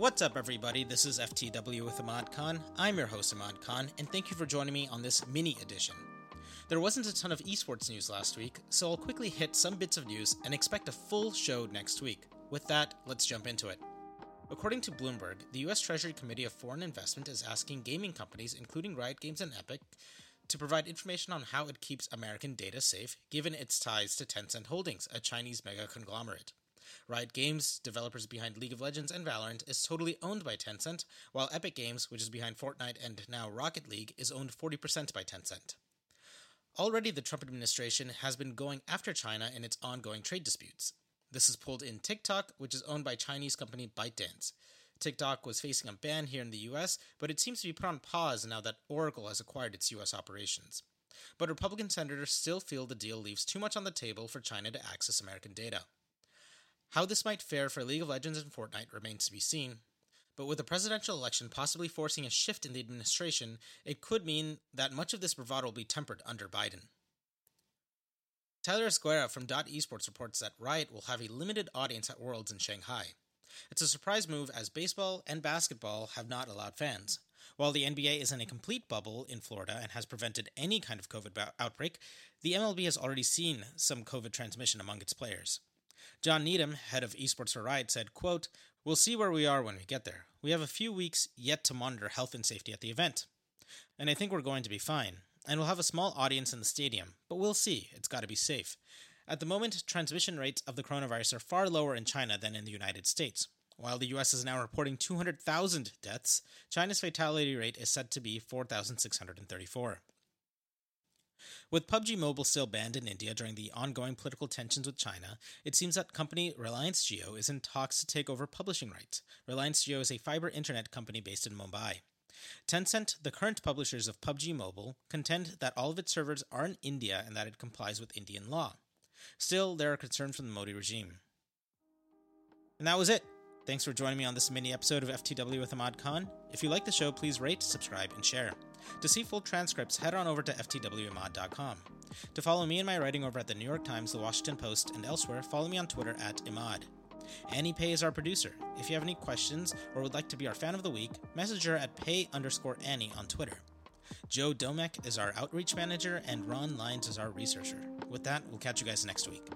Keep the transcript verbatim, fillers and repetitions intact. What's up, everybody? This is F T W with Ahmad Khan. I'm your host, Ahmad Khan, and thank you for joining me on this mini edition. There wasn't a ton of esports news last week, so I'll quickly hit some bits of news and expect a full show next week. With that, let's jump into it. According to Bloomberg, the U S Treasury Committee of Foreign Investment is asking gaming companies, including Riot Games and Epic, to provide information on how it keeps American data safe, given its ties to Tencent Holdings, a Chinese mega conglomerate. Riot Games, developers behind League of Legends and Valorant, is totally owned by Tencent, while Epic Games, which is behind Fortnite and now Rocket League, is owned forty percent by Tencent. Already, the Trump administration has been going after China in its ongoing trade disputes. This has pulled in TikTok, which is owned by Chinese company ByteDance. TikTok was facing a ban here in the U S, but it seems to be put on pause now that Oracle has acquired its U S operations. But Republican senators still feel the deal leaves too much on the table for China to access American data. How this might fare for League of Legends and Fortnite remains to be seen, but with the presidential election possibly forcing a shift in the administration, it could mean that much of this bravado will be tempered under Biden. Tyler Esquera from Dot Esports reports that Riot will have a limited audience at Worlds in Shanghai. It's a surprise move as baseball and basketball have not allowed fans. While the N B A is in a complete bubble in Florida and has prevented any kind of COVID outbreak, the M L B has already seen some COVID transmission among its players. John Needham, head of esports for Riot, said, quote, "We'll see where we are when we get there. We have a few weeks yet to monitor health and safety at the event. And I think we're going to be fine. And we'll have a small audience in the stadium, but we'll see. It's got to be safe. At the moment, transmission rates of the coronavirus are far lower in China than in the United States. While the U S is now reporting two hundred thousand deaths, China's fatality rate is said to be four thousand six hundred thirty-four. With P U B G Mobile still banned in India during the ongoing political tensions with China, it seems that company Reliance Jio is in talks to take over publishing rights. Reliance Jio is a fiber internet company based in Mumbai. Tencent, the current publishers of P U B G Mobile, contend that all of its servers are in India and that it complies with Indian law. Still, there are concerns from the Modi regime. And that was it. Thanks for joining me on this mini episode of F T W with Ahmad Khan. If you like the show, please rate, subscribe, and share. To see full transcripts, head on over to F T W imad dot com. To follow me and my writing over at the New York Times, the Washington Post, and elsewhere, follow me on Twitter at Imad. Annie Pei is our producer. If you have any questions or would like to be our fan of the week, message her at pay underscore Annie on Twitter. Joe Domek is our outreach manager, and Ron Lyons is our researcher. With that, we'll catch you guys next week.